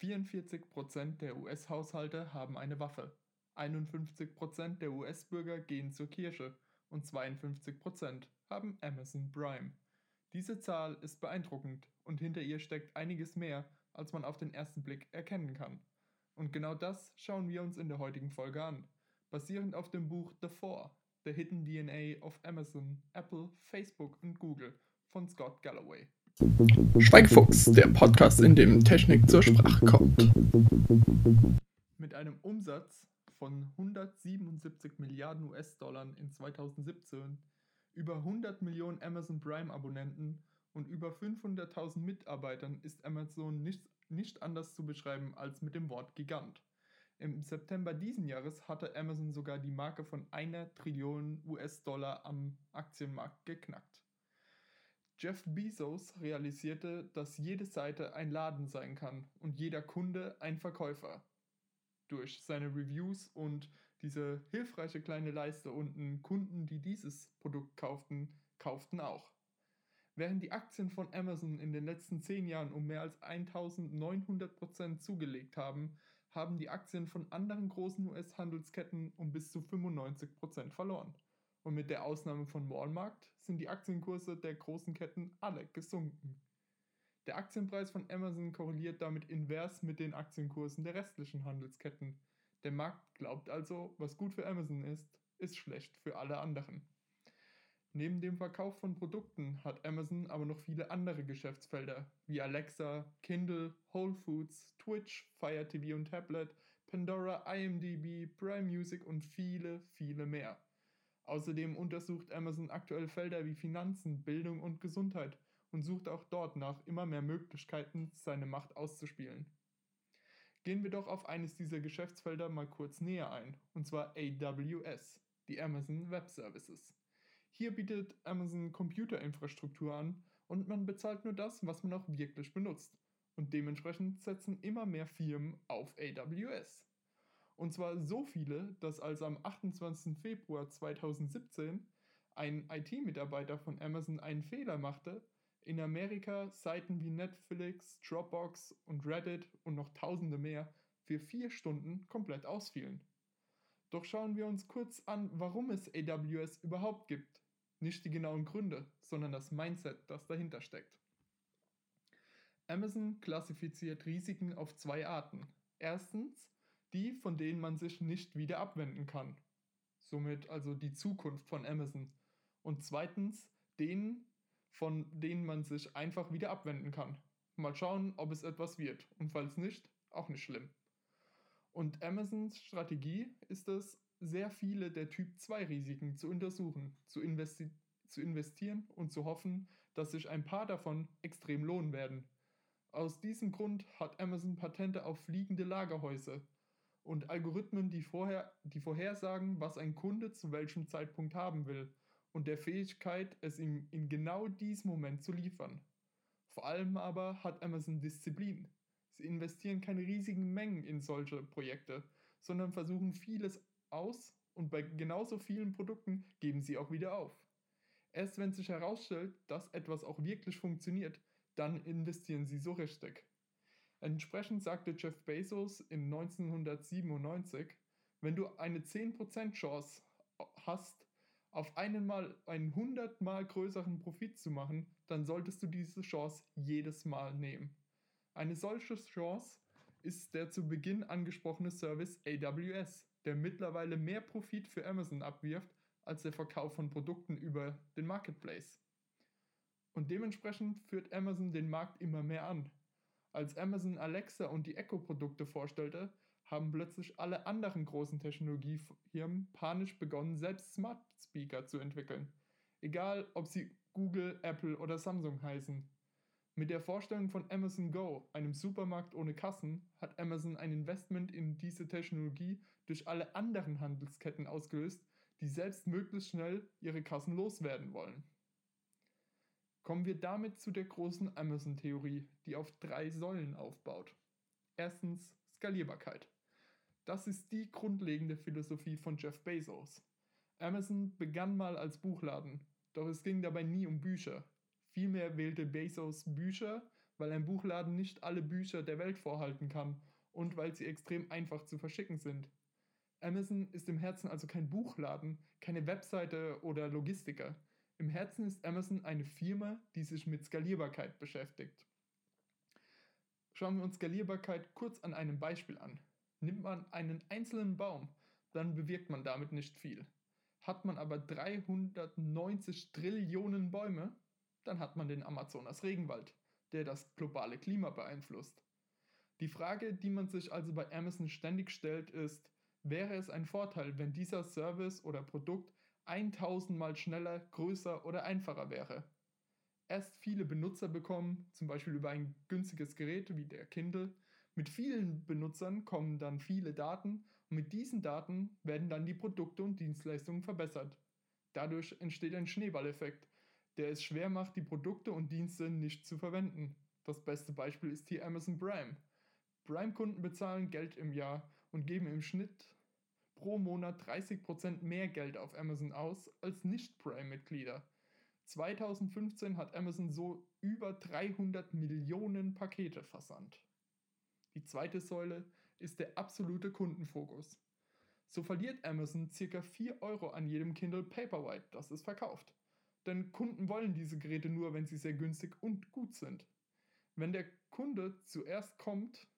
44% der US-Haushalte haben eine Waffe, 51% der US-Bürger gehen zur Kirche und 52% haben Amazon Prime. Diese Zahl ist beeindruckend und hinter ihr steckt einiges mehr, als man auf den ersten Blick erkennen kann. Und genau das schauen wir uns in der heutigen Folge an, basierend auf dem Buch The Four, The Hidden DNA of Amazon, Apple, Facebook und Google von Scott Galloway. Schweigfuchs, der Podcast, in dem Technik zur Sprache kommt. Mit einem Umsatz von 177 Milliarden US-Dollar in 2017, über 100 Millionen Amazon Prime-Abonnenten und über 500.000 Mitarbeitern ist Amazon nicht anders zu beschreiben als mit dem Wort Gigant. Im September diesen Jahres hatte Amazon sogar die Marke von 1 Trillion US-Dollar am Aktienmarkt geknackt. Jeff Bezos realisierte, dass jede Seite ein Laden sein kann und jeder Kunde ein Verkäufer. Durch seine Reviews und diese hilfreiche kleine Leiste unten, Kunden, die dieses Produkt kauften, kauften auch. Während die Aktien von Amazon in den letzten 10 Jahren um mehr als 1900% zugelegt haben, haben die Aktien von anderen großen US-Handelsketten um bis zu 95% verloren. Und mit der Ausnahme von Walmart sind die Aktienkurse der großen Ketten alle gesunken. Der Aktienpreis von Amazon korreliert damit invers mit den Aktienkursen der restlichen Handelsketten. Der Markt glaubt also, was gut für Amazon ist, ist schlecht für alle anderen. Neben dem Verkauf von Produkten hat Amazon aber noch viele andere Geschäftsfelder, wie Alexa, Kindle, Whole Foods, Twitch, Fire TV und Tablet, Pandora, IMDb, Prime Music und viele, viele mehr. Außerdem untersucht Amazon aktuell Felder wie Finanzen, Bildung und Gesundheit und sucht auch dort nach immer mehr Möglichkeiten, seine Macht auszuspielen. Gehen wir doch auf eines dieser Geschäftsfelder mal kurz näher ein, und zwar AWS, die Amazon Web Services. Hier bietet Amazon Computerinfrastruktur an und man bezahlt nur das, was man auch wirklich benutzt. Und dementsprechend setzen immer mehr Firmen auf AWS. Und zwar so viele, dass als am 28. Februar 2017 ein IT-Mitarbeiter von Amazon einen Fehler machte, in Amerika Seiten wie Netflix, Dropbox und Reddit und noch tausende mehr für 4 Stunden komplett ausfielen. Doch schauen wir uns kurz an, warum es AWS überhaupt gibt. Nicht die genauen Gründe, sondern das Mindset, das dahinter steckt. Amazon klassifiziert Risiken auf 2 Arten. Erstens, die, von denen man sich nicht wieder abwenden kann. Somit also die Zukunft von Amazon. Und zweitens, denen, von denen man sich einfach wieder abwenden kann. Mal schauen, ob es etwas wird. Und falls nicht, auch nicht schlimm. Und Amazons Strategie ist es, sehr viele der Typ-2-Risiken zu untersuchen, zu investieren und zu hoffen, dass sich ein paar davon extrem lohnen werden. Aus diesem Grund hat Amazon Patente auf fliegende Lagerhäuser und Algorithmen, die vorhersagen, was ein Kunde zu welchem Zeitpunkt haben will und der Fähigkeit, es ihm in genau diesem Moment zu liefern. Vor allem aber hat Amazon Disziplin. Sie investieren keine riesigen Mengen in solche Projekte, sondern versuchen vieles aus und bei genauso vielen Produkten geben sie auch wieder auf. Erst wenn sich herausstellt, dass etwas auch wirklich funktioniert, dann investieren sie so richtig. Entsprechend sagte Jeff Bezos in 1997, wenn du eine 10% Chance hast, auf einmal einen 100-mal größeren Profit zu machen, dann solltest du diese Chance jedes Mal nehmen. Eine solche Chance ist der zu Beginn angesprochene Service AWS, der mittlerweile mehr Profit für Amazon abwirft, als der Verkauf von Produkten über den Marketplace. Und dementsprechend führt Amazon den Markt immer mehr an. Als Amazon Alexa und die Echo-Produkte vorstellte, haben plötzlich alle anderen großen Technologiefirmen panisch begonnen, selbst Smart Speaker zu entwickeln. Egal, ob sie Google, Apple oder Samsung heißen. Mit der Vorstellung von Amazon Go, einem Supermarkt ohne Kassen, hat Amazon ein Investment in diese Technologie durch alle anderen Handelsketten ausgelöst, die selbst möglichst schnell ihre Kassen loswerden wollen. Kommen wir damit zu der großen Amazon-Theorie, die auf 3 Säulen aufbaut. Erstens, Skalierbarkeit. Das ist die grundlegende Philosophie von Jeff Bezos. Amazon begann mal als Buchladen, doch es ging dabei nie um Bücher. Vielmehr wählte Bezos Bücher weil ein Buchladen nicht alle Bücher der Welt vorhalten kann und weil sie extrem einfach zu verschicken sind. Amazon ist im Herzen also kein Buchladen, keine Webseite oder Logistiker. Im Herzen ist Amazon eine Firma, die sich mit Skalierbarkeit beschäftigt. Schauen wir uns Skalierbarkeit kurz an einem Beispiel an. Nimmt man einen einzelnen Baum, dann bewirkt man damit nicht viel. Hat man aber 390 Trillionen Bäume, dann hat man den Amazonas-Regenwald, der das globale Klima beeinflusst. Die Frage, die man sich also bei Amazon ständig stellt, ist, wäre es ein Vorteil, wenn dieser Service oder Produkt 1000-mal schneller, größer oder einfacher wäre? Erst viele Benutzer bekommen, zum Beispiel über ein günstiges Gerät wie der Kindle. Mit vielen Benutzern kommen dann viele Daten und mit diesen Daten werden dann die Produkte und Dienstleistungen verbessert. Dadurch entsteht ein Schneeballeffekt, der es schwer macht, die Produkte und Dienste nicht zu verwenden. Das beste Beispiel ist hier Amazon Prime. Prime-Kunden bezahlen Geld im Jahr und geben im Schnitt pro Monat 30% mehr Geld auf Amazon aus als Nicht-Prime-Mitglieder. 2015 hat Amazon so über 300 Millionen Pakete versandt. Die zweite Säule ist der absolute Kundenfokus. So verliert Amazon ca. 4 € an jedem Kindle Paperwhite, das es verkauft. Denn Kunden wollen diese Geräte nur, wenn sie sehr günstig und gut sind. Wenn der Kunde zuerst kommt,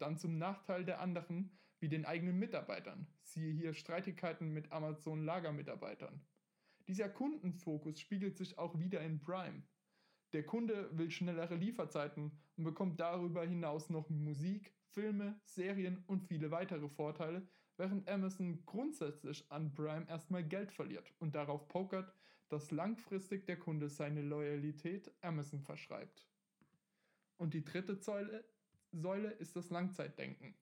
dann zum Nachteil der anderen, wie den eigenen Mitarbeitern. Siehe hier Streitigkeiten mit Amazon-Lagermitarbeitern. Dieser Kundenfokus spiegelt sich auch wieder in Prime. Der Kunde will schnellere Lieferzeiten und bekommt darüber hinaus noch Musik, Filme, Serien und viele weitere Vorteile, während Amazon grundsätzlich an Prime erstmal Geld verliert und darauf pokert, dass langfristig der Kunde seine Loyalität Amazon verschreibt. Und die dritte Säule ist das Langzeitdenken.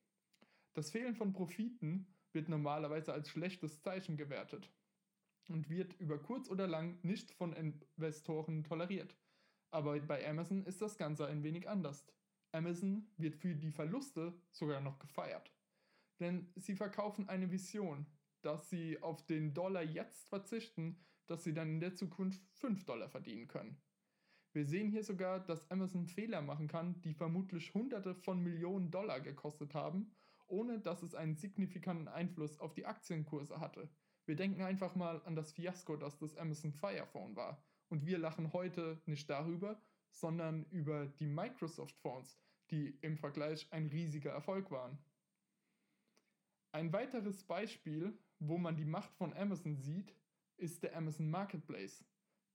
Das Fehlen von Profiten wird normalerweise als schlechtes Zeichen gewertet und wird über kurz oder lang nicht von Investoren toleriert. Aber bei Amazon ist das Ganze ein wenig anders. Amazon wird für die Verluste sogar noch gefeiert. Denn sie verkaufen eine Vision, dass sie auf den Dollar jetzt verzichten, dass sie dann in der Zukunft $5 verdienen können. Wir sehen hier sogar, dass Amazon Fehler machen kann, die vermutlich Hunderte von Millionen $Millionen gekostet haben, ohne dass es einen signifikanten Einfluss auf die Aktienkurse hatte. Wir denken einfach mal an das Fiasko, das das Amazon Firephone war. Und wir lachen heute nicht darüber, sondern über die Microsoft-Phones, die im Vergleich ein riesiger Erfolg waren. Ein weiteres Beispiel, wo man die Macht von Amazon sieht, ist der Amazon Marketplace.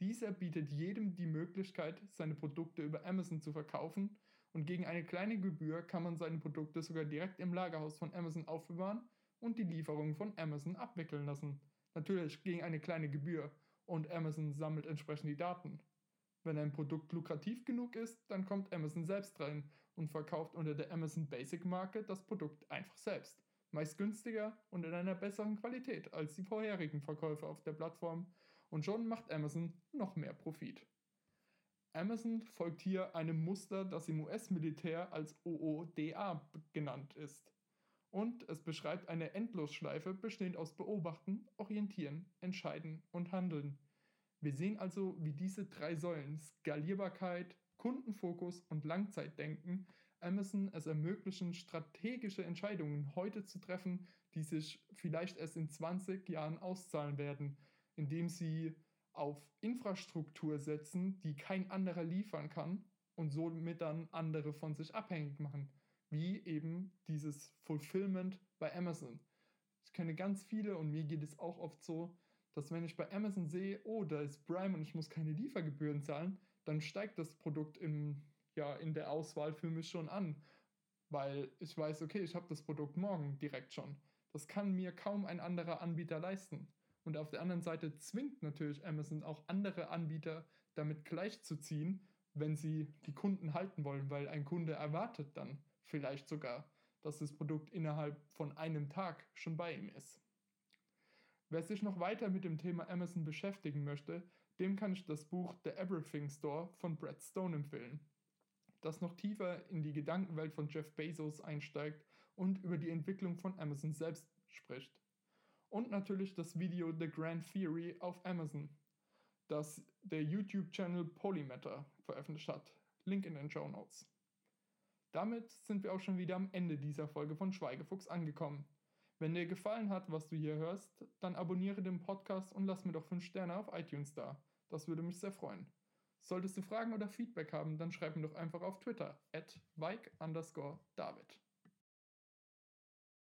Dieser bietet jedem die Möglichkeit, seine Produkte über Amazon zu verkaufen und gegen eine kleine Gebühr kann man seine Produkte sogar direkt im Lagerhaus von Amazon aufbewahren und die Lieferung von Amazon abwickeln lassen. Natürlich gegen eine kleine Gebühr und Amazon sammelt entsprechend die Daten. Wenn ein Produkt lukrativ genug ist, dann kommt Amazon selbst rein und verkauft unter der Amazon Basic Marke das Produkt einfach selbst. Meist günstiger und in einer besseren Qualität als die vorherigen Verkäufe auf der Plattform und schon macht Amazon noch mehr Profit. Amazon folgt hier einem Muster, das im US-Militär als OODA genannt ist und es beschreibt eine Endlosschleife bestehend aus Beobachten, Orientieren, Entscheiden und Handeln. Wir sehen also, wie diese drei Säulen Skalierbarkeit, Kundenfokus und Langzeitdenken Amazon es ermöglichen, strategische Entscheidungen heute zu treffen, die sich vielleicht erst in 20 Jahren auszahlen werden, indem sie auf Infrastruktur setzen, die kein anderer liefern kann und somit dann andere von sich abhängig machen, wie eben dieses Fulfillment bei Amazon. Ich kenne ganz viele und mir geht es auch oft so, dass wenn ich bei Amazon sehe, oh, da ist Prime und ich muss keine Liefergebühren zahlen, dann steigt das Produkt in der Auswahl für mich schon an, weil ich weiß, okay, ich habe das Produkt morgen direkt schon. Das kann mir kaum ein anderer Anbieter leisten. Und auf der anderen Seite zwingt natürlich Amazon auch andere Anbieter damit gleichzuziehen, wenn sie die Kunden halten wollen, weil ein Kunde erwartet dann vielleicht sogar, dass das Produkt innerhalb von einem Tag schon bei ihm ist. Wer sich noch weiter mit dem Thema Amazon beschäftigen möchte, dem kann ich das Buch The Everything Store von Brad Stone empfehlen, das noch tiefer in die Gedankenwelt von Jeff Bezos einsteigt und über die Entwicklung von Amazon selbst spricht. Und natürlich das Video The Grand Theory auf Amazon. das der YouTube-Channel Polymatter veröffentlicht hat. Link in den Shownotes. Damit sind wir auch schon wieder am Ende dieser Folge von Schweigefuchs angekommen. Wenn dir gefallen hat, was du hier hörst, dann abonniere den Podcast und lass mir doch 5 Sterne auf iTunes da. Das würde mich sehr freuen. Solltest du Fragen oder Feedback haben, dann schreib mir doch einfach auf Twitter @bike_David.